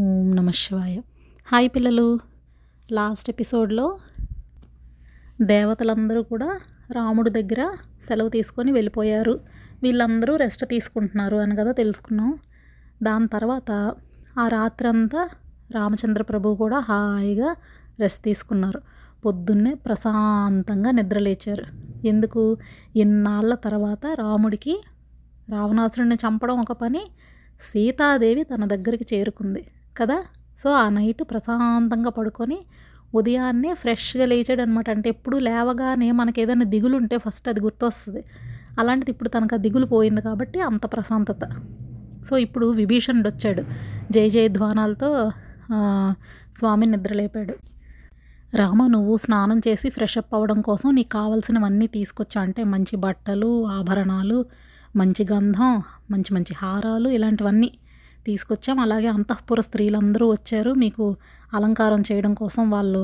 ఓం నమః శివాయ. హాయ్ పిల్లలు, లాస్ట్ ఎపిసోడ్లో దేవతలందరూ కూడా రాముడి దగ్గర సెలవు తీసుకొని వెళ్ళిపోయారు. వీళ్ళందరూ రెస్ట్ తీసుకుంటున్నారు అని కదా తెలుసుకున్నాం. దాని తర్వాత ఆ రాత్రంతా రామచంద్ర ప్రభు కూడా హాయిగా రెస్ట్ తీసుకున్నారు. పొద్దున్నే ప్రశాంతంగా నిద్రలేచారు. ఎందుకు? ఎన్నాళ్ళ తర్వాత రాముడికి రావణాసురుడిని చంపడం ఒక పని, సీతాదేవి తన దగ్గరికి చేరుకుంది కదా. సో ఆ నైట్ ప్రశాంతంగా పడుకొని ఉదయాన్నే ఫ్రెష్గా లేచాడు అనమాట. అంటే ఎప్పుడు లేవగానే మనకు ఏదైనా దిగులు ఉంటే ఫస్ట్ అది గుర్తొస్తుంది. అలాంటిది ఇప్పుడు తనకు ఆ దిగులు పోయింది కాబట్టి అంత ప్రశాంతత. సో ఇప్పుడు విభీషణుడు వచ్చాడు, జయ జయధ్వానాలతో స్వామిని నిద్రలేపాడు. రామ, నువ్వు స్నానం చేసి ఫ్రెష్ అప్ అవ్వడం కోసం నీకు కావాల్సినవన్నీ తీసుకొచ్చా. అంటే మంచి బట్టలు, ఆభరణాలు, మంచి గంధం, మంచి మంచి హారాలు, ఇలాంటివన్నీ తీసుకొచ్చాం. అలాగే అంతఃపుర స్త్రీలందరూ వచ్చారు మీకు అలంకారం చేయడం కోసం. వాళ్ళు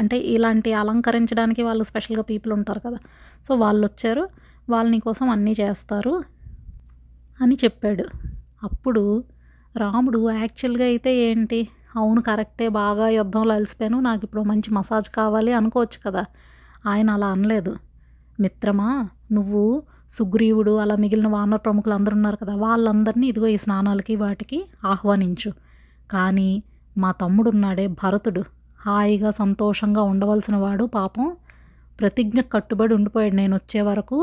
అంటే ఇలాంటి అలంకరించడానికి వాళ్ళు స్పెషల్గా పీపుల్ ఉంటారు కదా, సో వాళ్ళు వచ్చారు, వాళ్ళని కోసం అన్నీ చేస్తారు అని చెప్పాడు. అప్పుడు రాముడు యాక్చువల్గా అయితే ఏంటి, అవును కరెక్టే, బాగా యుద్ధంలో అలసిపోయాను, నాకు ఇప్పుడు మంచి మసాజ్ కావాలి అనుకోవచ్చు కదా. ఆయన అలా అనలేదు. మిత్రమా, నువ్వు సుగ్రీవుడు అలా మిగిలిన వానర ప్రముఖులు అందరూ ఉన్నారు కదా, వాళ్ళందరినీ ఇదిగో ఈ స్నానాలకి వాటికి ఆహ్వానించు. కానీ మా తమ్ముడు ఉన్నాడే భరతుడు, హాయిగా సంతోషంగా ఉండవలసిన వాడు, పాపం ప్రతిజ్ఞ కట్టుబడి ఉండిపోయాడు. నేను వచ్చే వరకు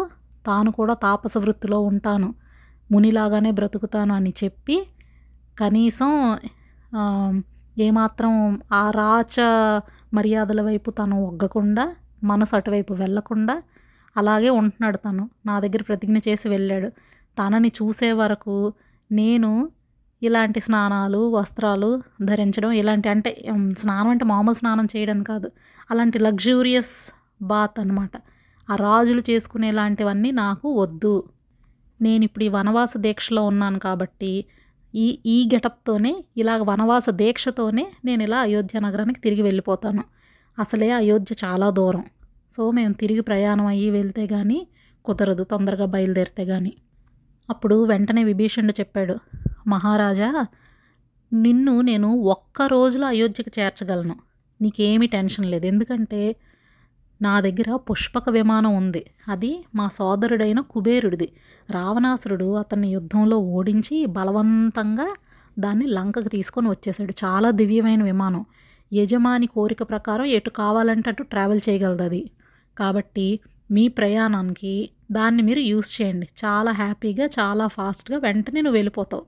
తాను కూడా తాపస వృత్తిలో ఉంటాను, మునిలాగానే బ్రతుకుతాను అని చెప్పి కనీసం ఏమాత్రం ఆ రాచ మర్యాదల వైపు తను ఒగ్గకుండా, మనసు అటువైపు వెళ్ళకుండా అలాగే ఉంటున్నాడు. తను నా దగ్గర ప్రతిజ్ఞ చేసి వెళ్ళాడు. తనని చూసే వరకు నేను ఇలాంటి స్నానాలు, వస్త్రాలు ధరించడం, ఇలాంటి అంటే స్నానం అంటే మామూలు స్నానం చేయడం కాదు, అలాంటి లగ్జూరియస్ బాత్ అనమాట, ఆ రాజులు చేసుకునేలాంటివన్నీ నాకు వద్దు. నేను ఇప్పుడు ఈ వనవాస దీక్షలో ఉన్నాను కాబట్టి ఈ గెటప్తోనే, ఇలాగ వనవాస దీక్షతోనే నేను ఇలా అయోధ్య నగరానికి తిరిగి వెళ్ళిపోతాను. అసలే అయోధ్య చాలా దూరం, సో మేము తిరిగి ప్రయాణం అయ్యి వెళ్తే కానీ కుదరదు, తొందరగా బయలుదేరితే కానీ. అప్పుడు వెంటనే విభీషణుడు చెప్పాడు, మహారాజా, నిన్ను నేను ఒక్క రోజులో అయోధ్యకు చేర్చగలను, నీకేమీ టెన్షన్ లేదు. ఎందుకంటే నా దగ్గర పుష్పక విమానం ఉంది, అది మా సోదరుడైన కుబేరుడిది. రావణాసురుడు అతన్ని యుద్ధంలో ఓడించి బలవంతంగా దాన్ని లంకకు తీసుకొని వచ్చేసాడు. చాలా దివ్యమైన విమానం, యజమాని కోరిక ప్రకారం ఎటు కావాలంటే అటు ట్రావెల్ చేయగలదు అది. కాబట్టి మీ ప్రయాణానికి దాన్ని మీరు యూస్ చేయండి, చాలా హ్యాపీగా, చాలా ఫాస్ట్గా వెంటనే నువ్వు వెళ్ళిపోతావు.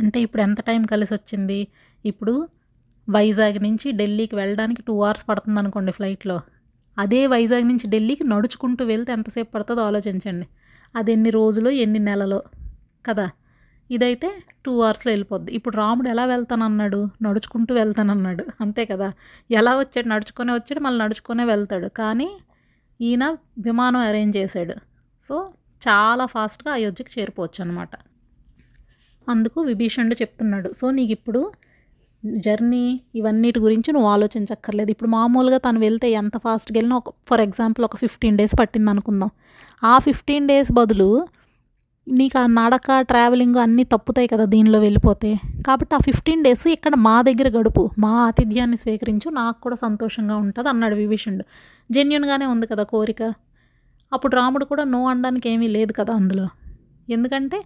అంటే ఇప్పుడు ఎంత టైం కలిసి వచ్చింది? ఇప్పుడు వైజాగ్ నుంచి ఢిల్లీకి వెళ్ళడానికి 2 hours పడుతుంది అనుకోండి ఫ్లైట్లో. అదే వైజాగ్ నుంచి ఢిల్లీకి నడుచుకుంటూ వెళ్తే ఎంతసేపు పడుతుందో ఆలోచించండి. అది ఎన్ని రోజులో, ఎన్ని నెలలో కదా. ఇదైతే 2 hours వెళ్ళిపోద్ది. ఇప్పుడు రాముడు ఎలా వెళ్తానన్నాడు? నడుచుకుంటూ వెళ్తానన్నాడు, అంతే కదా. ఎలా వచ్చాడు? నడుచుకునే వచ్చాడు, మళ్ళీ నడుచుకునే వెళ్తాడు. కానీ ఈయన విమానం అరేంజ్ చేశాడు. సో చాలా ఫాస్ట్గా అయోధ్యకు చేరిపోవచ్చు అనమాట. అందుకు విభీషణుడు చెప్తున్నాడు, సో నీకు ఇప్పుడు జర్నీ ఇవన్నిటి గురించి నువ్వు ఆలోచించక్కర్లేదు. ఇప్పుడు మామూలుగా తను వెళ్తే ఎంత ఫాస్ట్గా వెళ్ళినా ఫర్ ఎగ్జాంపుల్ ఒక 15 days పట్టింది అనుకుందాం. ఆ 15 days బదులు నీకు ఆ నడక, ట్రావెలింగ్ అన్నీ తప్పుతాయి కదా దీనిలో వెళ్ళిపోతే. కాబట్టి ఆ 15 days ఇక్కడ మా దగ్గర గడుపు, మా ఆతిథ్యాన్ని స్వీకరించు, నాకు కూడా సంతోషంగా ఉంటుంది అన్నాడు విభీషణుడు. జెన్యున్గానే ఉంది కదా కోరిక. అప్పుడు రాముడు కూడా నో అనడానికి ఏమీ లేదు కదా అందులో. ఎందుకంటే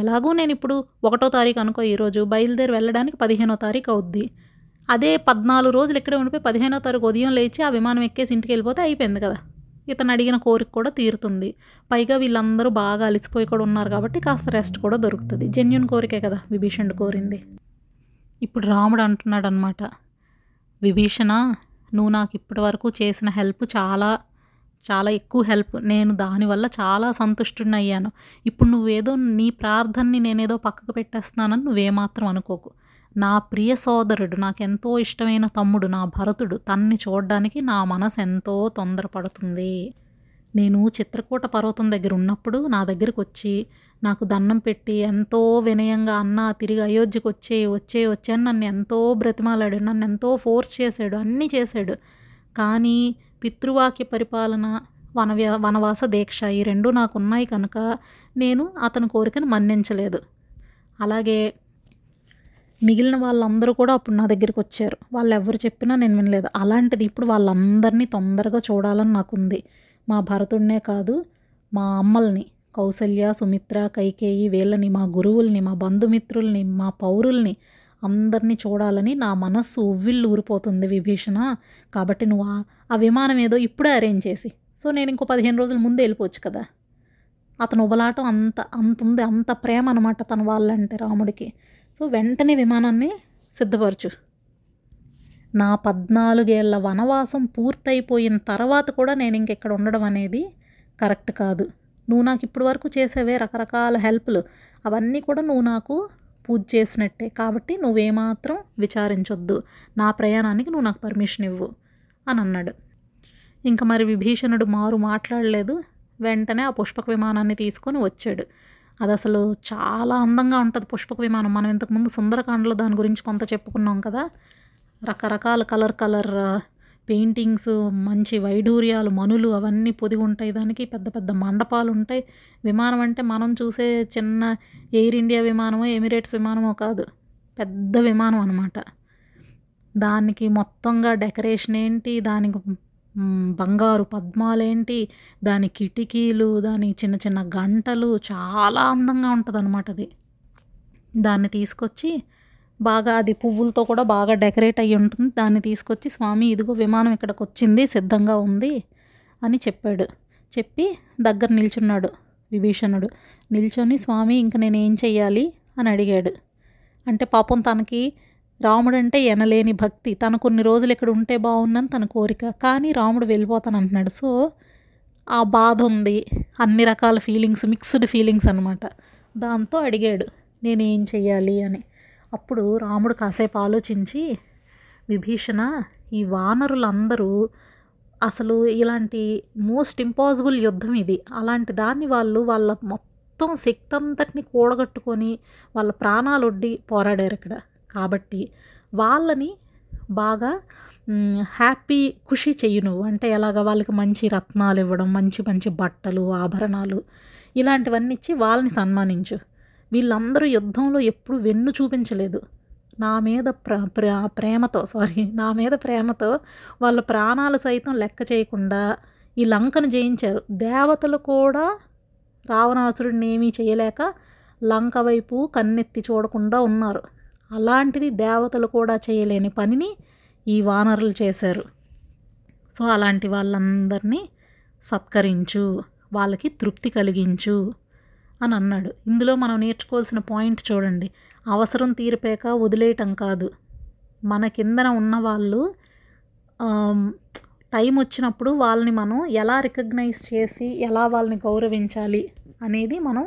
ఎలాగూ నేను ఇప్పుడు 1వ తారీఖు అనుకో, ఈరోజు బయలుదేరి వెళ్ళడానికి 15వ తారీఖు అవుద్ది. అదే 14 రోజులు ఇక్కడే ఉండిపోయి 15వ తారీఖు ఉదయం లేచి ఆ విమానం ఎక్కేసి ఇంటికి వెళ్ళిపోతే అయిపోయింది కదా. ఇతను అడిగిన కోరిక కూడా తీరుతుంది. పైగా వీళ్ళందరూ బాగా అలిసిపోయి కూడా ఉన్నారు కాబట్టి కాస్త రెస్ట్ కూడా దొరుకుతుంది. జెన్యున్ కోరికే కదా విభీషణుడు కోరింది. ఇప్పుడు రాముడు అంటున్నాడు అనమాట, విభీషణ, నువ్వు నాకు ఇప్పటి వరకు చేసిన హెల్ప్ చాలా చాలా ఎక్కువ హెల్ప్, నేను దానివల్ల చాలా సంతుష్టుడిని అయ్యాను. ఇప్పుడు నువ్వేదో నీ ప్రార్థనని నేనేదో పక్కకు పెట్టేస్తున్నానని నువ్వేమాత్రం అనుకోకు. నా ప్రియ సోదరుడు, నాకెంతో ఇష్టమైన తమ్ముడు, నా భరతుడు, తన్ని చూడడానికి నా మనసు ఎంతో తొందరపడుతుంది. నేను చిత్రకూట పర్వతం దగ్గర ఉన్నప్పుడు నా దగ్గరకు వచ్చి నాకు దండం పెట్టి ఎంతో వినయంగా, అన్న తిరిగి అయోధ్యకు వచ్చే అని నన్ను ఎంతో బ్రతిమాలాడు, నన్ను ఎంతో ఫోర్స్ చేశాడు, అన్నీ చేశాడు. కానీ పితృవాక్య పరిపాలన, వనవాస దీక్ష, ఈ రెండు నాకు ఉన్నాయి కనుక నేను అతని కోరికను మన్నించలేదు. అలాగే మిగిలిన వాళ్ళందరూ కూడా అప్పుడు నా దగ్గరికి వచ్చారు. వాళ్ళు ఎవరు చెప్పినా నేను వినలేదు. అలాంటిది ఇప్పుడు వాళ్ళందరినీ తొందరగా చూడాలని నాకుంది. మా భరతుడినే కాదు, మా అమ్మల్ని, కౌసల్య, సుమిత్ర, కైకేయి వీళ్ళని, మా గురువుల్ని, మా బంధుమిత్రుల్ని, మా పౌరుల్ని అందరినీ చూడాలని నా మనస్సు ఉవ్విళ్ళు ఊరిపోతుంది విభీషణ. కాబట్టి నువ్వు ఆ విమానం ఏదో ఇప్పుడే అరేంజ్ చేసి, సో నేను ఇంకో 15 రోజుల ముందే వెళ్ళిపోవచ్చు కదా. అతను ఉబలాటం అంత ఉంది, అంత ప్రేమ అనమాట తన వాళ్ళంటే రాముడికి. సో వెంటనే విమానాన్ని సిద్ధపరచు. నా 14 ఏళ్ల వనవాసం పూర్తయిపోయిన తర్వాత కూడా నేను ఇంకెక్కడ ఉండడం అనేది కరెక్ట్ కాదు. నువ్వు నాకు ఇప్పటి వరకు చేసేవే రకరకాల హెల్ప్లు, అవన్నీ కూడా నువ్వు నాకు పూజ చేసినట్టే. కాబట్టి నువ్వేమాత్రం విచారించొద్దు, నా ప్రయాణానికి నువ్వు నాకు పర్మిషన్ ఇవ్వు అని అన్నాడు. ఇంకా మరి విభీషణుడు మారు మాట్లాడలేదు. వెంటనే ఆ పుష్పక విమానాన్ని తీసుకొని వచ్చాడు. అది అసలు చాలా అందంగా ఉంటుంది పుష్పక విమానం. మనం ఇంతకుముందు సుందరకాండలో దాని గురించి కొంత చెప్పుకున్నాం కదా. రకరకాల కలర్ పెయింటింగ్స్, మంచి వైఢూర్యాలు, మనులు అవన్నీ పొదిగి ఉంటాయి. దానికి పెద్ద పెద్ద మండపాలు ఉంటాయి. విమానం అంటే మనం చూసే చిన్న ఎయిర్ ఇండియా విమానమో ఎమిరేట్స్ విమానమో కాదు, పెద్ద విమానం అనమాట. దానికి మొత్తంగా డెకరేషన్ ఏంటి, దానికి బంగారు పద్మాలేంటి, దాని కిటికీలు, దాని చిన్న చిన్న గంటలు, చాలా అందంగా ఉంటుంది అనమాట అది. దాన్ని తీసుకొచ్చి బాగా, అది పువ్వులతో కూడా బాగా డెకరేట్ అయ్యి ఉంటుంది. దాన్ని తీసుకొచ్చి, స్వామి ఇదిగో విమానం ఇక్కడికి వచ్చింది, సిద్ధంగా ఉంది అని చెప్పి దగ్గర నిల్చున్నాడు విభీషణుడు. నిల్చొని, స్వామి ఇంక నేనేం చెయ్యాలి అని అడిగాడు. అంటే పాపం తనకి రాముడంటే ఎనలేని భక్తి, తను కొన్ని రోజులు ఇక్కడ ఉంటే బాగుందని తన కోరిక. కానీ రాముడు వెళ్ళిపోతానంటున్నాడు. సో ఆ బాధ ఉంది, అన్ని రకాల ఫీలింగ్స్, మిక్స్డ్ ఫీలింగ్స్ అనమాట. దాంతో అడిగాడు నేనేం చెయ్యాలి అని. అప్పుడు రాముడు కాసేపు ఆలోచించి, విభీషణ ఈ వానరులందరూ అసలు ఇలాంటి మోస్ట్ ఇంపాసిబుల్ యుద్ధం ఇది, అలాంటి దాన్ని వాళ్ళు వాళ్ళ మొత్తం శక్తి అంతటిని కూడగట్టుకొని వాళ్ళ ప్రాణాలు ఒడ్డి పోరాడారు ఇక్కడ. కాబట్టి వాళ్ళని బాగా ఖుషి చెయ్యి నువ్వు. అంటే ఎలాగ, వాళ్ళకి మంచి రత్నాలు ఇవ్వడం, మంచి మంచి బట్టలు, ఆభరణాలు ఇలాంటివన్నీ ఇచ్చి వాళ్ళని సన్మానించు. వీళ్ళందరూ యుద్ధంలో ఎప్పుడు వెన్ను చూపించలేదు. నా మీద ప్రేమతో వాళ్ళ ప్రాణాలు సైతం లెక్క చేయకుండా ఈ లంకను జయించారు. దేవతలు కూడా రావణాసురుడిని ఏమీ చేయలేక లంక వైపు కన్నెత్తి చూడకుండా ఉన్నారు. అలాంటిది దేవతలు కూడా చేయలేని పనిని ఈ వానరులు చేశారు. సో అలాంటి వాళ్ళందరినీ సత్కరించు, వాళ్ళకి తృప్తి కలిగించు అని అన్నాడు. ఇందులో మనం నేర్చుకోవాల్సిన పాయింట్ చూడండి, అవసరం తీరిపోయాక వదిలేయటం కాదు. మన కిందన ఉన్నవాళ్ళు టైం వచ్చినప్పుడు వాళ్ళని మనం ఎలా రికగ్నైజ్ చేసి ఎలా వాళ్ళని గౌరవించాలి అనేది మనం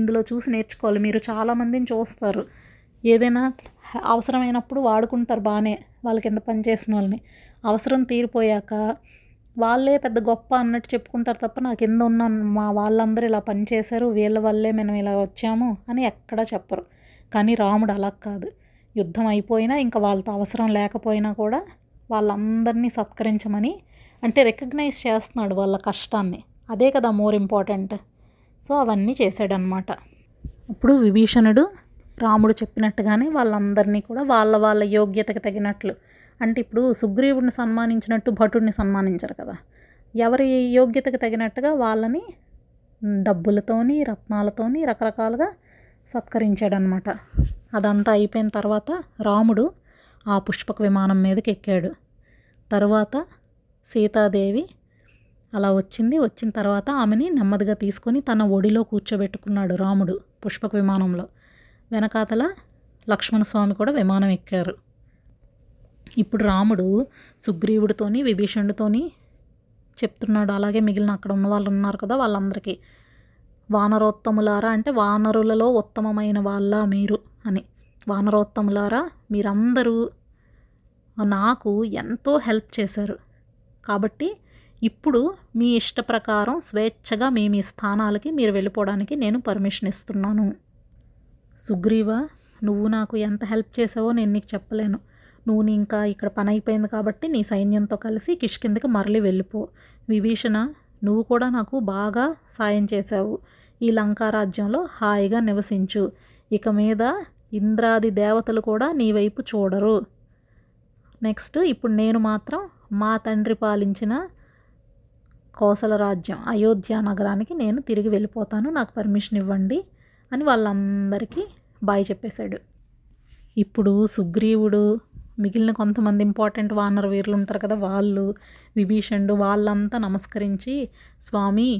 ఇందులో చూసి నేర్చుకోవాలి. మీరు చాలామందిని చూస్తారు, ఏదైనా అవసరమైనప్పుడు వాడుకుంటారు బాగానే వాళ్ళ కింద పనిచేసిన వాళ్ళని. అవసరం తీరిపోయాక వాళ్ళే పెద్ద గొప్ప అన్నట్టు చెప్పుకుంటారు తప్ప, నా కింద ఉన్న మా వాళ్ళందరూ ఇలా పనిచేశారు, వీళ్ళ వల్లే మనం ఇలా వచ్చాము అని ఎక్కడా చెప్పరు. కానీ రాముడు అలా కాదు. యుద్ధం అయిపోయినా, ఇంకా వాళ్ళతో అవసరం లేకపోయినా కూడా వాళ్ళందరినీ సత్కరించమని, అంటే రికగ్నైజ్ చేస్తున్నాడు వాళ్ళ కష్టాన్ని. అదే కదా మోర్ ఇంపార్టెంట్. సో అవన్నీ చేశాడనమాట. ఇప్పుడు విభీషణుడు రాముడు చెప్పినట్టుగానే వాళ్ళందరినీ కూడా వాళ్ళ యోగ్యతకు తగినట్లు, అంటే ఇప్పుడు సుగ్రీవుడిని సన్మానించినట్టు భటుడిని సన్మానించరు కదా, ఎవరి యోగ్యతకు తగినట్టుగా వాళ్ళని డబ్బులతోని రత్నాలతోని రకరకాలుగా సత్కరించాడనమాట. అదంతా అయిపోయిన తర్వాత రాముడు ఆ పుష్పక విమానం మీదకి ఎక్కాడు. తర్వాత సీతాదేవి అలా వచ్చిన తర్వాత ఆమెని నెమ్మదిగా తీసుకొని తన ఒడిలో కూర్చోబెట్టుకున్నాడు రాముడు పుష్పక విమానంలో. వెనకాతల లక్ష్మణస్వామి కూడా విమానం ఎక్కారు. ఇప్పుడు రాముడు సుగ్రీవుడితోని విభీషణుడితోని చెప్తున్నాడు, అలాగే మిగిలిన అక్కడ ఉన్న వాళ్ళు ఉన్నారు కదా వాళ్ళందరికీ, వానరోత్తములారా, అంటే వానరులలో ఉత్తమమైన వాళ్ళ మీరు అని. వానరోత్తములారా, మీరందరూ నాకు ఎంతో హెల్ప్ చేశారు. కాబట్టి ఇప్పుడు మీ ఇష్ట ప్రకారం స్వేచ్ఛగా మీ మీ స్థానాలకి మీరు వెళ్ళిపోవడానికి నేను పర్మిషన్ ఇస్తున్నాను. సుగ్రీవ, నువ్వు నాకు ఎంత హెల్ప్ చేసావో నేను నీకు చెప్పలేను. నువ్వు ఇంకా ఇక్కడ పని అయిపోయింది కాబట్టి నీ సైన్యంతో కలిసి కిష్కిందకి మరలి వెళ్ళిపో. విభీషణ, నువ్వు కూడా నాకు బాగా సాయం చేశావు. ఈ లంకారాజ్యంలో హాయిగా నివసించు. ఇక మీద ఇంద్రాది దేవతలు కూడా నీ వైపు చూడరు. నెక్స్ట్, ఇప్పుడు నేను మాత్రం మా తండ్రి పాలించిన కోసల రాజ్యం అయోధ్య నగరానికి నేను తిరిగి వెళ్ళిపోతాను, నాకు పర్మిషన్ ఇవ్వండి అని వాళ్ళందరికీ బాయ్ చెప్పేశాడు. ఇప్పుడు సుగ్రీవుడు, మిగిలిన కొంతమంది ఇంపార్టెంట్ వానర వీరులు ఉంటారు కదా వాళ్ళు, విభీషణుడు, వాళ్ళంతా నమస్కరించి, స్వామి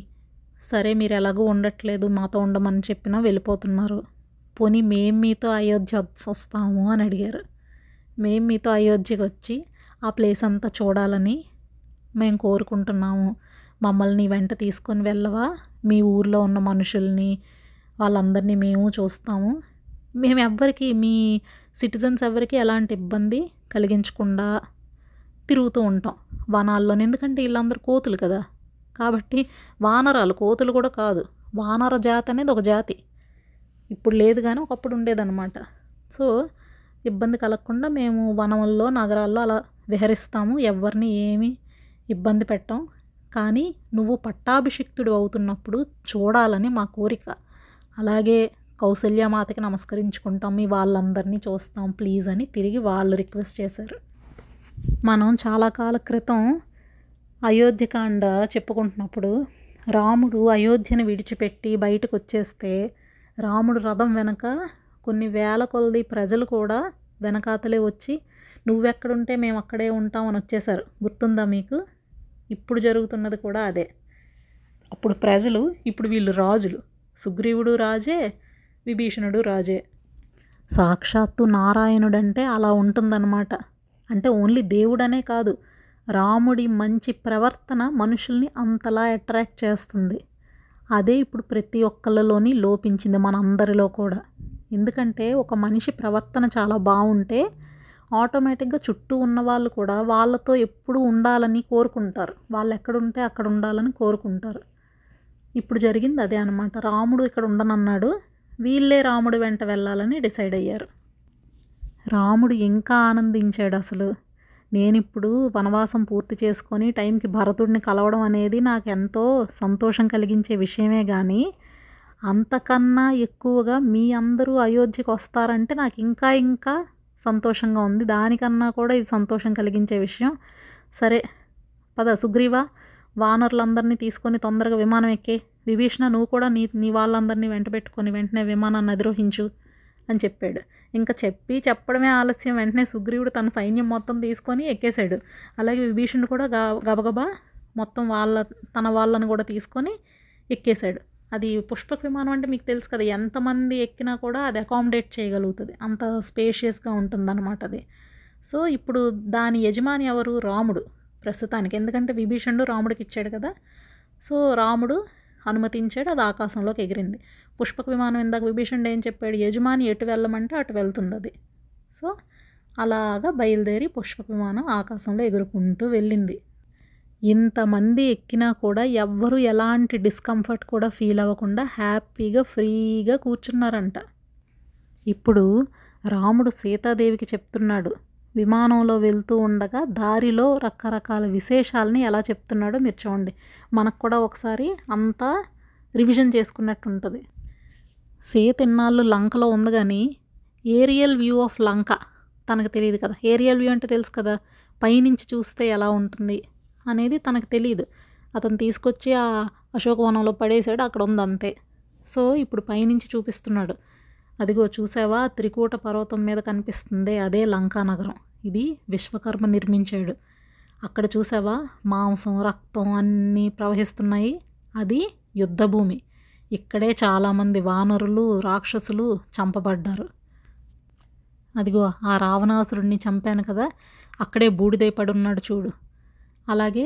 సరే మీరు ఎలాగూ ఉండట్లేదు మాతో ఉండమని చెప్పినా వెళ్ళిపోతున్నారు, పోనీ మేము మీతో అయోధ్య వస్తాము అని అడిగారు. మేము మీతో అయోధ్యకి వచ్చి ఆ ప్లేస్ అంతా చూడాలని మేము కోరుకుంటున్నాము, మమ్మల్ని వెంట తీసుకొని వెళ్ళవా, మీ ఊర్లో ఉన్న మనుషుల్ని వాళ్ళందరినీ మేము చూస్తాము, మేము ఎవ్వరికి మీ సిటిజన్స్ ఎవరికి ఎలాంటి ఇబ్బంది కలిగించకుండా తిరుగుతూ ఉంటాం వానాల్లోనే, ఎందుకంటే వీళ్ళందరూ కోతులు కదా కాబట్టి వానరాలు, కోతులు కూడా కాదు, వానర జాతి అనేది ఒక జాతి, ఇప్పుడు లేదు కానీ ఒకప్పుడు ఉండేదన్నమాట. సో ఇబ్బంది కలగకుండా మేము వనంలో నగరాల్లో అలా విహరిస్తాము, ఎవరిని ఏమి ఇబ్బంది పెట్టాం, కానీ నువ్వు పట్టాభిషిక్తుడు అవుతున్నప్పుడు చూడాలని మా కోరిక, అలాగే కౌసల్యమాతకి నమస్కరించుకుంటాం, మీ వాళ్ళందరినీ చూస్తాం ప్లీజ్ అని తిరిగి వాళ్ళు రిక్వెస్ట్ చేశారు. మనం చాలా కాల క్రితం అయోధ్యకాండ చెప్పుకుంటున్నప్పుడు రాముడు అయోధ్యను విడిచిపెట్టి బయటకు వచ్చేస్తే రాముడు రథం వెనక కొన్ని వేల కొలది ప్రజలు కూడా వెనకాతలే వచ్చి నువ్వెక్కడుంటే మేము అక్కడే ఉంటాం అని వచ్చేశారు, గుర్తుందా మీకు? ఇప్పుడు జరుగుతున్నది కూడా అదే. అప్పుడు ప్రజలు, ఇప్పుడు వీళ్ళు రాజులు, సుగ్రీవుడు రాజే, విభీషణుడు రాజే, సాక్షాత్తు నారాయణుడంటే అలా ఉంటుందన్నమాట. అంటే ఓన్లీ దేవుడనే కాదు, రాముడి మంచి ప్రవర్తన మనుషుల్ని అంతలా అట్రాక్ట్ చేస్తుంది. అదే ఇప్పుడు ప్రతి ఒక్కళ్ళలోని లోపించింది, మనందరిలో కూడా. ఎందుకంటే ఒక మనిషి ప్రవర్తన చాలా బాగుంటే ఆటోమేటిక్గా చుట్టూ ఉన్న వాళ్ళు కూడా వాళ్ళతో ఎప్పుడూ ఉండాలని కోరుకుంటారు, వాళ్ళు ఎక్కడుంటే అక్కడ ఉండాలని కోరుకుంటారు. ఇప్పుడు జరిగింది అదే అనమాట. రాముడు ఇక్కడ ఉండనన్నాడు, వీళ్ళే రాముడు వెంట వెళ్ళాలని డిసైడ్ అయ్యారు. రాముడు ఇంకా ఆనందించాడు, అసలు నేనిప్పుడు వనవాసం పూర్తి చేసుకొని టైంకి భరతుడిని కలవడం అనేది నాకు ఎంతో సంతోషం కలిగించే విషయమే, కానీ అంతకన్నా ఎక్కువగా మీ అందరూ అయోధ్యకు వస్తారంటే నాకు ఇంకా ఇంకా సంతోషంగా ఉంది, దానికన్నా కూడా ఇది సంతోషం కలిగించే విషయం. సరే పద సుగ్రీవా, వానరులందరినీ తీసుకొని తొందరగా విమానం ఎక్కే, విభీషణ నువ్వు కూడా నీ వాళ్ళందరినీ వెంట పెట్టుకొని వెంటనే విమానాన్ని అధిరోహించు అని చెప్పాడు. ఇంకా చెప్పడమే ఆలస్యం, వెంటనే సుగ్రీవుడు తన సైన్యం మొత్తం తీసుకొని ఎక్కేశాడు. అలాగే విభీషణుడు కూడా గబగబా మొత్తం తన వాళ్ళను కూడా తీసుకొని ఎక్కేశాడు. అది పుష్పక విమానం అంటే మీకు తెలుసు కదా, ఎంతమంది ఎక్కినా కూడా అది అకామిడేట్ చేయగలుగుతుంది, అంత స్పేషియస్గా ఉంటుందన్నమాట అది. సో ఇప్పుడు దాని యజమాని ఎవరు? రాముడు ప్రస్తుతానికి, ఎందుకంటే విభీషణుడు రాముడికి ఇచ్చాడు కదా. సో రాముడు అనుమతించాడు, అది ఆకాశంలోకి ఎగిరింది. పుష్పక విమానం ఇందాక విభీషణుడు ఏం చెప్పాడు, యజమాని ఎటు వెళ్ళమంటే అటు వెళ్తుంది అది. సో అలాగా బయలుదేరి పుష్పక విమానం ఆకాశంలో ఎగురుకుంటూ వెళ్ళింది. ఇంతమంది ఎక్కినా కూడా ఎవ్వరూ ఎలాంటి డిస్కంఫర్ట్ కూడా ఫీల్ అవ్వకుండా హ్యాపీగా ఫ్రీగా కూర్చున్నారంట. ఇప్పుడు రాముడు సీతాదేవికి చెప్తున్నాడు, విమానంలో వెళ్తూ ఉండగా దారిలో రకరకాల విశేషాలని ఎలా చెప్తున్నాడో మీరు చూడండి, మనకు కూడా ఒకసారి అంతా రివిజన్ చేసుకున్నట్టు ఉంటుంది. సీత ఇన్నాళ్ళు లంకలో ఉంది కానీ ఏరియల్ వ్యూ ఆఫ్ లంక తనకు తెలియదు కదా. ఏరియల్ వ్యూ అంటే తెలుసు కదా, పైనుంచి చూస్తే ఎలా ఉంటుంది అనేది తనకు తెలియదు. అతను తీసుకొచ్చి ఆ అశోకవనంలో పడేశాడు, అక్కడ ఉందంతే. సో ఇప్పుడు పైనుంచి చూపిస్తున్నాడు, అదిగో చూసావా త్రికూట పర్వతం మీద కనిపిస్తుంది అదే లంకా నగరం, ఇది విశ్వకర్మ నిర్మించాడు, అక్కడ చూసావా మాంసం రక్తం అన్నీ ప్రవహిస్తున్నాయి, అది యుద్ధభూమి, ఇక్కడే చాలామంది వానరులు రాక్షసులు చంపబడ్డారు, అదిగో ఆ రావణాసురుడిని చంపాను కదా అక్కడే బూడిదై పడున్నాడు చూడు, అలాగే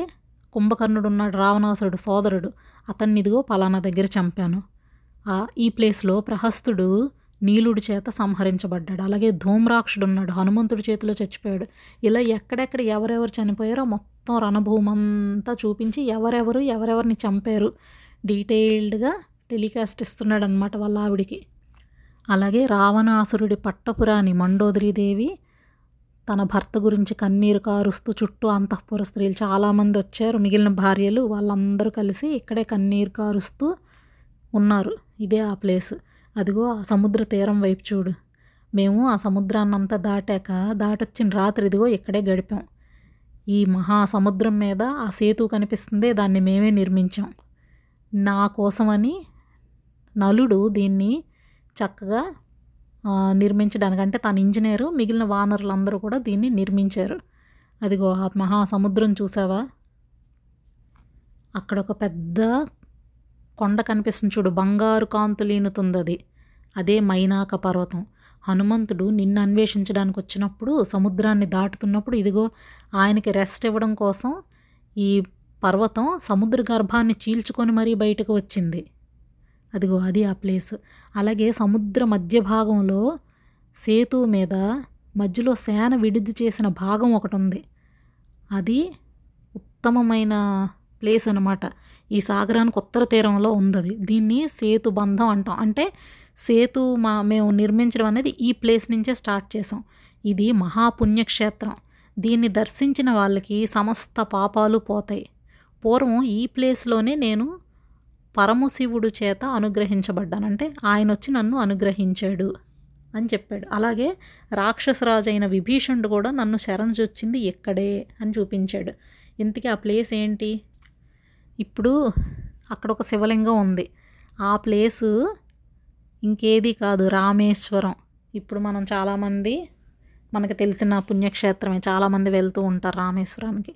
కుంభకర్ణుడు ఉన్నాడు రావణాసురుడు సోదరుడు, అతన్ని ఇదిగో పలానా దగ్గర చంపాను, ఈ ప్లేస్లో ప్రహస్తుడు నీలుడి చేత సంహరించబడ్డాడు, అలాగే ధూమ్రాక్షుడు ఉన్నాడు హనుమంతుడి చేతిలో చచ్చిపోయాడు, ఇలా ఎక్కడెక్కడ ఎవరెవరు చనిపోయారో మొత్తం రణభూమంతా చూపించి ఎవరెవరిని చంపారు డీటెయిల్డ్గా టెలికాస్ట్ ఇస్తున్నాడు అనమాట వాళ్ళ ఆవిడికి. అలాగే రావణాసురుడి పట్టపురాణి మండోదరీదేవి తన భర్త గురించి కన్నీరు కారుస్తూ, చుట్టూ అంతఃపుర స్త్రీలు చాలామంది వచ్చారు మిగిలిన భార్యలు, వాళ్ళందరూ కలిసి ఇక్కడే కన్నీరు కారుస్తూ ఉన్నారు, ఇదే ఆ ప్లేస్, అదిగో ఆ సముద్ర తీరం వైపు చూడు, మేము ఆ సముద్రాన్నంతా దాటొచ్చిన రాత్రి ఇదిగో ఇక్కడే గడిపాం. ఈ మహాసముద్రం మీద ఆ సేతు కనిపిస్తుంది, దాన్ని మేమే నిర్మించాం. నా కోసమని నలుడు దీన్ని చక్కగా నిర్మించడానికి, అంటే తన ఇంజనీరు, మిగిలిన వానరులందరూ కూడా దీన్ని నిర్మించారు. అదిగో ఆ మహాసముద్రం చూసావా, అక్కడ ఒక పెద్ద కొండ కనిపిస్తుంది చూడు, బంగారు కాంతులీనుతుంది. అదే మైనాక పర్వతం. హనుమంతుడు నిన్ను అన్వేషించడానికి వచ్చినప్పుడు, సముద్రాన్ని దాటుతున్నప్పుడు ఇదిగో ఆయనకి రెస్ట్ ఇవ్వడం కోసం ఈ పర్వతం సముద్ర గర్భాన్ని చీల్చుకొని మరీ బయటకు వచ్చింది. అదిగో అది ఆ ప్లేస్. అలాగే సముద్ర మధ్య భాగంలో సేతు మీద మధ్యలో సేన విడిది చేసిన భాగం ఒకటి ఉంది. అది ఉత్తమమైన ప్లేస్ అన్నమాట. ఈ సాగరానికి ఉత్తర తీరంలో ఉంది. దీన్ని సేతు బంధం అంటాం. అంటే సేతు మేము నిర్మించడం అనేది ఈ ప్లేస్ నుంచే స్టార్ట్ చేసాం. ఇది మహాపుణ్యక్షేత్రం. దీన్ని దర్శించిన వాళ్ళకి సమస్త పాపాలు పోతాయి. పూర్వం ఈ ప్లేస్లోనే నేను పరమశివుడు చేత అనుగ్రహించబడ్డాను, అంటే ఆయన వచ్చి నన్ను అనుగ్రహించాడు అని చెప్పాడు. అలాగే రాక్షసరాజు అయిన విభీషణుడు కూడా నన్ను శరణొచ్చింది ఇక్కడే అని చూపించాడు. ఇంతకీ ఆ ప్లేస్ ఏంటి? ఇప్పుడు అక్కడ ఒక శివలింగం ఉంది. ఆ ప్లేసు ఇంకేది కాదు, రామేశ్వరం. ఇప్పుడు మనం చాలామంది మనకు తెలిసిన పుణ్యక్షేత్రమే, చాలామంది వెళ్తూ ఉంటారు రామేశ్వరానికి.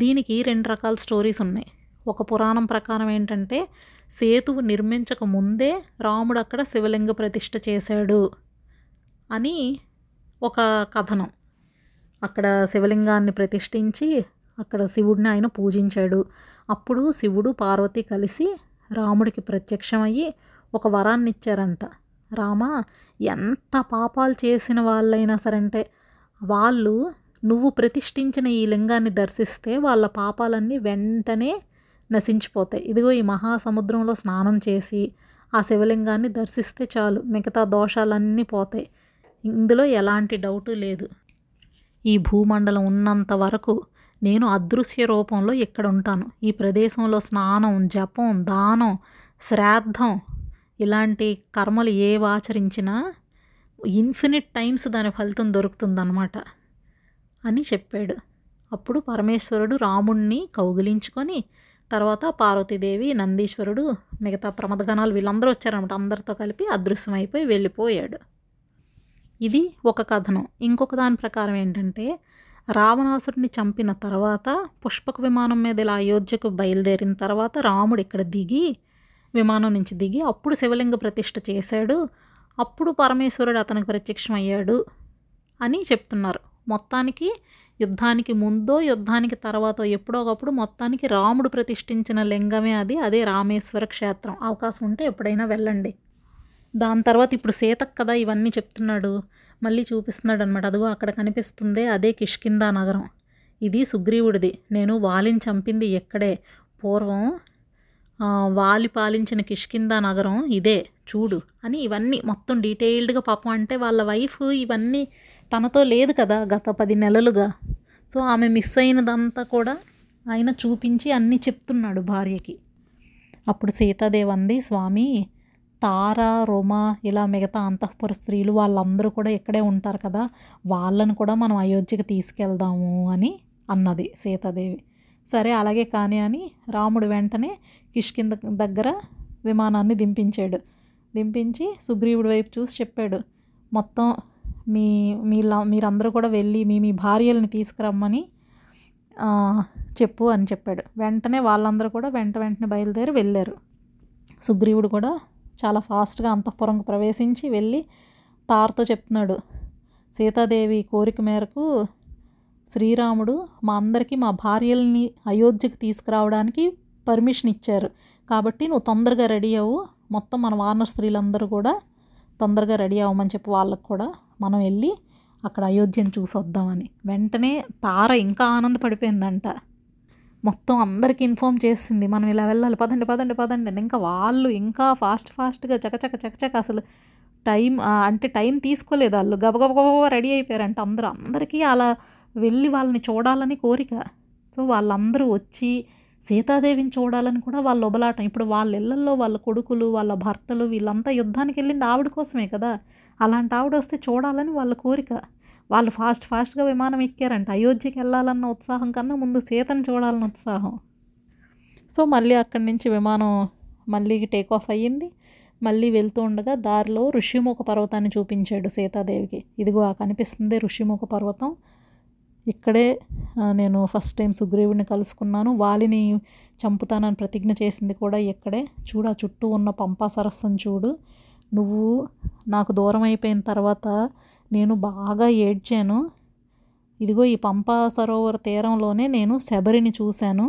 దీనికి రెండు రకాల స్టోరీస్ ఉన్నాయి. ఒక పురాణం ప్రకారం ఏంటంటే, సేతువు నిర్మించక ముందే రాముడు అక్కడ శివలింగ ప్రతిష్ఠ చేశాడు అని ఒక కథనం. అక్కడ శివలింగాన్ని ప్రతిష్ఠించి అక్కడ శివుడిని ఆయన పూజించాడు. అప్పుడు శివుడు పార్వతి కలిసి రాముడికి ప్రత్యక్షమయ్యి ఒక వరాన్ని ఇచ్చారంట. రామ, ఎంత పాపాలు చేసిన వాళ్ళైనా సరే, అంటే వాళ్ళు నువ్వు ప్రతిష్ఠించిన ఈ లింగాన్ని దర్శిస్తే వాళ్ళ పాపాలన్నీ వెంటనే నశించిపోతాయి. ఇదిగో ఈ మహాసముద్రంలో స్నానం చేసి ఆ శివలింగాన్ని దర్శిస్తే చాలు, మిగతా దోషాలన్నీ పోతాయి. ఇందులో ఎలాంటి డౌటు లేదు. ఈ భూమండలం ఉన్నంత వరకు నేను అదృశ్య రూపంలో ఇక్కడ ఉంటాను. ఈ ప్రదేశంలో స్నానం, జపం, దానం, శ్రాద్ధం ఇలాంటి కర్మలు ఏవి ఆచరించినా ఇన్ఫినిట్ టైమ్స్ దాని ఫలితం దొరుకుతుందన్నమాట అని చెప్పాడు. అప్పుడు పరమేశ్వరుడు రాముణ్ణి కౌగిలించుకొని, తర్వాత పార్వతీదేవి, నందీశ్వరుడు, మిగతా ప్రమదగణాలు వీళ్ళందరూ వచ్చారన్నమాట. అందరితో కలిపి అదృశ్యమైపోయి వెళ్ళిపోయాడు. ఇది ఒక కథనం. ఇంకొక దాని ప్రకారం ఏంటంటే, రావణాసురుడిని చంపిన తర్వాత పుష్పక విమానం మీద ఇలా అయోధ్యకు బయలుదేరిన తర్వాత రాముడు ఇక్కడ దిగి, విమానం నుంచి దిగి అప్పుడు శివలింగ ప్రతిష్ఠ చేశాడు. అప్పుడు పరమేశ్వరుడు అతనికి ప్రత్యక్షమయ్యాడు అని చెప్తున్నారు. మొత్తానికి యుద్ధానికి ముందో యుద్ధానికి తర్వాతో ఎప్పుడో ఒకప్పుడు మొత్తానికి రాముడు ప్రతిష్ఠించిన లింగమే అది. అదే రామేశ్వర క్షేత్రం. అవకాశం ఉంటే ఎప్పుడైనా వెళ్ళండి. దాని తర్వాత ఇప్పుడు సీతకు కదా ఇవన్నీ చెప్తున్నాడు, మళ్ళీ చూపిస్తున్నాడు అనమాట. అదిగో అక్కడ కనిపిస్తుందే అదే కిష్కిందా నగరం. ఇది సుగ్రీవుడిది. నేను వాలిని చంపింది ఎక్కడే. పూర్వం వాలి పాలించిన కిష్కిందా నగరం ఇదే చూడు అని ఇవన్నీ మొత్తం డీటెయిల్డ్గా. పాపం అంటే వాళ్ళ వైఫ్ ఇవన్నీ తనతో లేదు కదా గత 10 నెలలుగా. సో ఆమె మిస్ అయినదంతా కూడా ఆయన చూపించి అన్నీ చెప్తున్నాడు భార్యకి. అప్పుడు సీతాదేవి అంది, స్వామి, తార, రోమ ఇలా మిగతా అంతఃపుర స్త్రీలు వాళ్ళందరూ కూడా ఇక్కడే ఉంటారు కదా, వాళ్ళను కూడా మనం అయోధ్యకి తీసుకెళ్దాము అని అన్నది సీతాదేవి. సరే అలాగే కానీ అని రాముడు వెంటనే కిష్కింద దగ్గర విమానాన్ని దింపించాడు. దింపించి సుగ్రీవుడి వైపు చూసి చెప్పాడు, మొత్తం మీరందరూ కూడా వెళ్ళి మీ భార్యల్ని తీసుకురమ్మని చెప్పు అని చెప్పాడు. వెంటనే వాళ్ళందరూ కూడా వెంటనే బయలుదేరి వెళ్ళారు. సుగ్రీవుడు కూడా చాలా ఫాస్ట్గా అంతఃపురంకు ప్రవేశించి వెళ్ళి తారతో చెప్తున్నాడు, సీతాదేవి కోరిక మేరకు శ్రీరాముడు మా అందరికీ మా భార్యల్ని అయోధ్యకు తీసుకురావడానికి పర్మిషన్ ఇచ్చారు, కాబట్టి నువ్వు తొందరగా రెడీ అవ్వు, మొత్తం మన వానర్ స్త్రీలందరూ కూడా తొందరగా రెడీ అవ్వమని చెప్పి వాళ్ళకు కూడా మనం వెళ్ళి అక్కడ అయోధ్యను చూసొద్దామని. వెంటనే తార ఇంకా ఆనందపడిపోయిందంట. మొత్తం అందరికీ ఇన్ఫామ్ చేసింది, మనం ఇలా వెళ్ళాలి, పదండి. ఇంకా వాళ్ళు ఇంకా ఫాస్ట్గా చకచక అసలు టైం తీసుకోలేదు. వాళ్ళు గబగబ రెడీ అయిపోయారంట అందరికీ అలా వెళ్ళి వాళ్ళని చూడాలని కోరిక. సో వాళ్ళందరూ వచ్చి సీతాదేవిని చూడాలని కూడా వాళ్ళు ఉబలాటం. ఇప్పుడు వాళ్ళ ఇళ్లల్లో వాళ్ళ కొడుకులు వాళ్ళ భర్తలు వీళ్ళంతా యుద్ధానికి వెళ్ళింది ఆవిడ కోసమే కదా. అలాంటి ఆవిడ వస్తే చూడాలని వాళ్ళ కోరిక. వాళ్ళు ఫాస్ట్గా విమానం ఎక్కారంట, అయోధ్యకి వెళ్ళాలన్న ఉత్సాహం కన్నా ముందు సీతను చూడాలన్న ఉత్సాహం. సో మళ్ళీ అక్కడి నుంచి విమానం మళ్ళీ టేక్ ఆఫ్ అయ్యింది. మళ్ళీ వెళ్తూ ఉండగా దారిలో ఋషిముఖ పర్వతాన్ని చూపించాడు సీతాదేవికి. ఇదిగో కనిపిస్తుంది ఋషిముఖ పర్వతం, ఇక్కడే నేను ఫస్ట్ టైం సుగ్రీవుడిని కలుసుకున్నాను, వాలిని చంపుతానని ప్రతిజ్ఞ చేసింది కూడా ఇక్కడే. చూడు ఆ చుట్టూ ఉన్న పంపా సరస్సును చూడు, నువ్వు నాకు దూరం అయిపోయిన తర్వాత నేను బాగా ఏడ్చాను, ఇదిగో ఈ పంపా సరోవర తీరంలోనే నేను శబరిని చూశాను,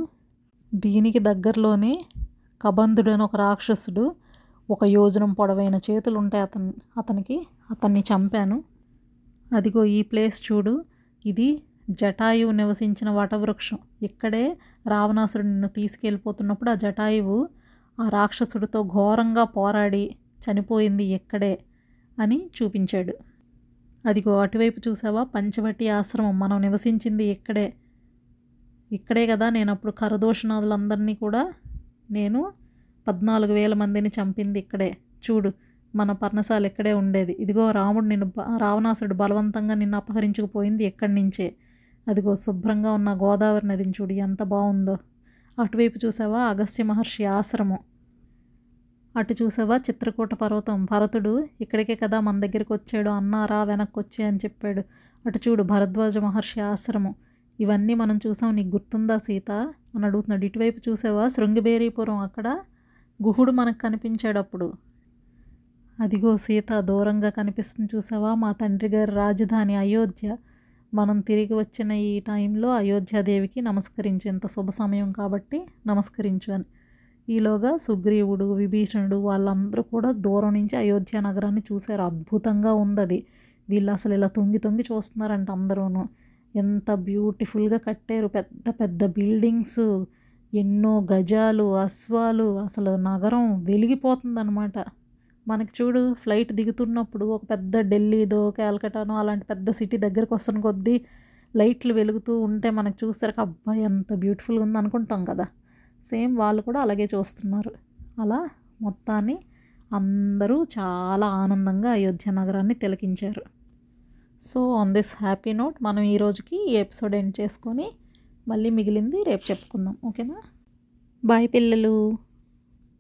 దీనికి దగ్గరలోనే కబంధుడు అని ఒక రాక్షసుడు, 1 యోజనం పొడవైన చేతులు ఉంటాయి అతన్ని చంపాను, అదిగో ఈ ప్లేస్ చూడు, ఇది జటాయువు నివసించిన వటవృక్షం, ఇక్కడే రావణాసురుడు నిన్ను తీసుకెళ్ళిపోతున్నప్పుడు ఆ జటాయువు ఆ రాక్షసుడితో ఘోరంగా పోరాడి చనిపోయింది ఇక్కడే అని చూపించాడు. అదిగో అటువైపు చూసావా పంచవటి ఆశ్రమం, మనం నివసించింది ఇక్కడే కదా, నేను అప్పుడు కరదోషణాదులందరినీ కూడా నేను 14,000 మందిని చంపింది ఇక్కడే, చూడు మన పర్ణశాల ఇక్కడే ఉండేది, ఇదిగో రాముడు నిన్ను రావణాసురుడు బలవంతంగా నిన్ను అపహరించుకుపోయింది ఎక్కడి నుంచే, అదిగో శుభ్రంగా ఉన్న గోదావరి నదిని చూడు ఎంత బాగుందో, అటువైపు చూసావా అగస్త్య మహర్షి ఆశ్రమం, అటు చూసావా చిత్రకూట పర్వతం, భరతుడు ఇక్కడికే కదా మన దగ్గరికి వచ్చాడు, అన్నారా వెనక్కి వచ్చే అని చెప్పాడు, అటు చూడు భరద్వాజ మహర్షి ఆశ్రమం, ఇవన్నీ మనం చూసాం నీకు గుర్తుందా సీత అని అడుగుతున్నాడు. ఇటువైపు చూసావా శృంగబేరీపురం, అక్కడ గుహుడు మనకు కనిపించాడు అప్పుడు, అదిగో సీత దూరంగా కనిపిస్తుంది చూసావా మా తండ్రి గారి రాజధాని అయోధ్య, మనం తిరిగి వచ్చిన ఈ టైంలో అయోధ్యాదేవికి నమస్కరించు, ఎంత శుభ సమయం కాబట్టి నమస్కరించు అని. ఈలోగా సుగ్రీవుడు విభీషణుడు వాళ్ళందరూ కూడా దూరం నుంచి అయోధ్య నగరాన్ని చూశారు, అద్భుతంగా ఉంది అది, వీళ్ళు అసలు ఇలా తొంగి తొంగి చూస్తున్నారంట అందరూను, ఎంత బ్యూటిఫుల్గా కట్టారు, పెద్ద పెద్ద బిల్డింగ్స్, ఎన్నో గజాలు అశ్వాలు, అసలు నగరం వెలిగిపోతుందన్నమాట. మనకి చూడు ఫ్లైట్ దిగుతున్నప్పుడు ఒక పెద్ద ఢిల్లీదో క్యాల్కటానో అలాంటి పెద్ద సిటీ దగ్గరకు వస్తున్న కొద్దీ లైట్లు వెలుగుతూ ఉంటే మనకు చూస్తారు అబ్బాయి ఎంత బ్యూటిఫుల్గా ఉంది అనుకుంటాం కదా, సేమ్ వాళ్ళు కూడా అలాగే చూస్తున్నారు. అలా మొత్తాన్ని అందరూ చాలా ఆనందంగా అయోధ్య నగరాన్ని తిలకించారు. So on this happy note మనం ఈ రోజుకి ఈ ఎపిసోడ్ ఎండ్ చేసుకొని మళ్ళీ మిగిలింది రేపు చెప్పుకుందాం, ఓకేనా? బాయ్ పిల్లలు.